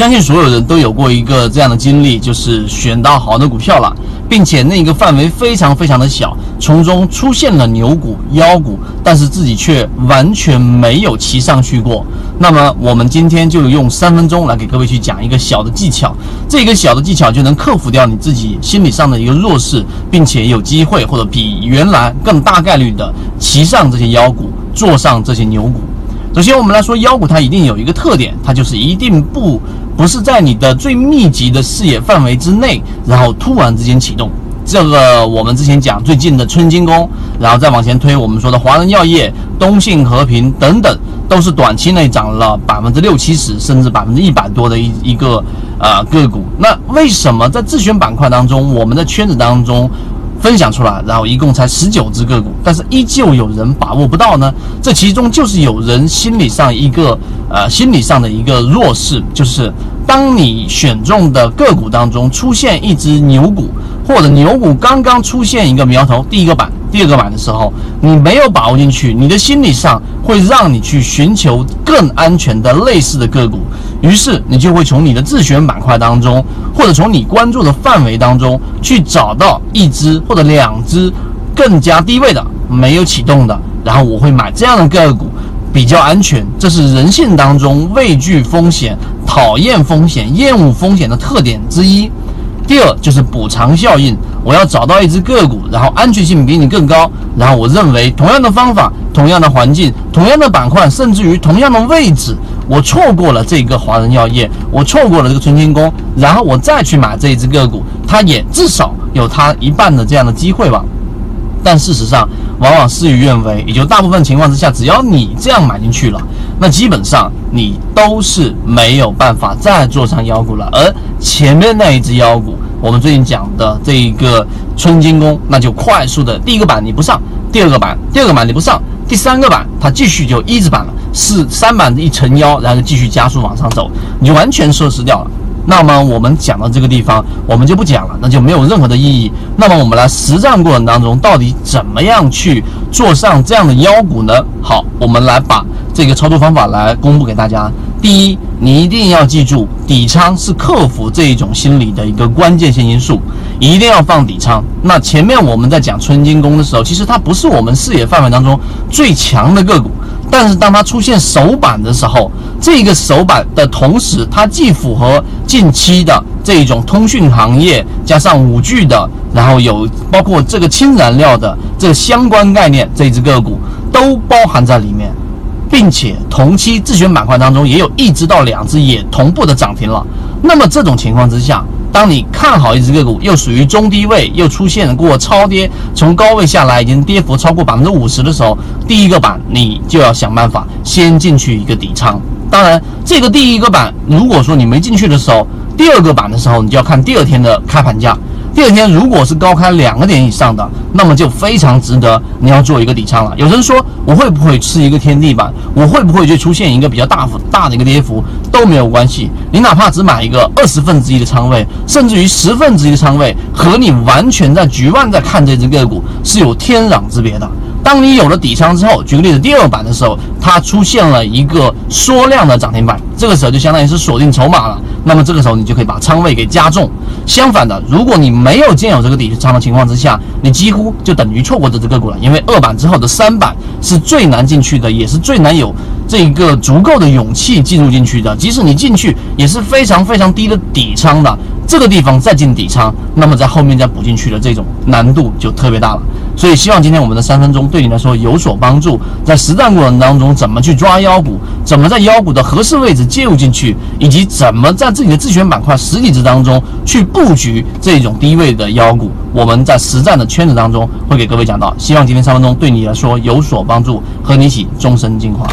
相信所有人都有过一个这样的经历，就是选到好的股票了，并且那个范围非常的小，从中出现了牛股、妖股，但是自己却完全没有骑上去过。那么我们今天就用3分钟来给各位去讲一个小的技巧，这个小的技巧就能克服掉你自己心理上的一个弱势，并且有机会或者比原来更大概率的骑上这些妖股，坐上这些牛股。首先，我们来说妖股，它一定有一个特点，它就是一定不是在你的最密集的视野范围之内，然后突然之间启动。这个我们之前讲最近的春金工，然后再往前推，我们说的华人药业、东信和平等等，都是短期内涨了6%、70%甚至100%多的一个个股。那为什么在自选板块当中，我们的圈子当中？分享出来，然后一共才19只个股，但是依旧有人把握不到呢？这其中就是有人心理上的一个弱势，就是当你选中的个股当中出现一只牛股，或者牛股刚刚出现一个苗头，第一个板、第二个板的时候，你没有把握进去，你的心理上会让你去寻求更安全的类似的个股，于是你就会从你的自选板块当中，或者从你关注的范围当中去找到一只或者两只更加低位的没有启动的，然后我会买这样的个股比较安全。这是人性当中畏惧风险、讨厌风险、厌恶风险的特点之一。第二就是补偿效应，我要找到一只个股，然后安全性比你更高，然后我认为同样的方法、同样的环境、同样的板块，甚至于同样的位置，我错过了这个华人药业，我错过了这个春金工，然后我再去买这一只个股，它也至少有它一半的这样的机会吧。但事实上往往事与愿违，也就大部分情况之下，只要你这样买进去了，那基本上你都是没有办法再坐上妖股了。而前面那一只妖股，我们最近讲的这一个春金工，那就快速的第一个板你不上，第二个板你不上，第三个板它继续就一字板了，3板一成妖，然后继续加速往上走，你就完全射失掉了。那么我们讲到这个地方，我们就不讲了，那就没有任何的意义。那么我们来实战过程当中，到底怎么样去做上这样的妖股呢？好，我们来把这个操作方法来公布给大家。第一，你一定要记住，底仓是克服这一种心理的一个关键性因素，一定要放底仓。那前面我们在讲春金工的时候，其实它不是我们视野范围当中最强的个股，但是当它出现首板的时候，这个首板的同时，它既符合近期的这种通讯行业加上5G的，然后有包括这个氢燃料的这个相关概念，这只个股都包含在里面，并且同期自选板块当中也有1只到2只也同步的涨停了。那么这种情况之下，当你看好一只个股，又属于中低位，又出现过超跌，从高位下来已经跌幅超过50%的时候，第一个板你就要想办法先进去一个底仓。当然，这个第一个板如果说你没进去的时候，第二个板的时候你就要看第二天的开盘价。第二天如果是高开2个点以上的，那么就非常值得你要做一个底仓了。有人说我会不会吃一个天地板，我会不会就出现一个比较大的一个跌幅，都没有关系。你哪怕只买一个1/20的仓位，甚至于1/10的仓位，和你完全在局外在看这只个股是有天壤之别的。当你有了底仓之后，举个例子，第二板的时候，它出现了一个缩量的涨停板，这个时候就相当于是锁定筹码了。那么这个时候你就可以把仓位给加重。相反的，如果你没有建有这个底仓的情况之下，你几乎就等于错过这只个股了，因为2板之后的3板是最难进去的，也是最难有这个足够的勇气进入进去的。即使你进去，也是非常低的底仓的。这个地方再进底仓，那么在后面再补进去的这种难度就特别大了。所以希望今天我们的3分钟对你来说有所帮助，在实战过程当中怎么去抓妖股，怎么在妖股的合适位置介入进去，以及怎么在自己的自选板块十几只当中去布局这种低位的妖股，我们在实战的圈子当中会给各位讲到。希望今天3分钟对你来说有所帮助，和你一起终身进化。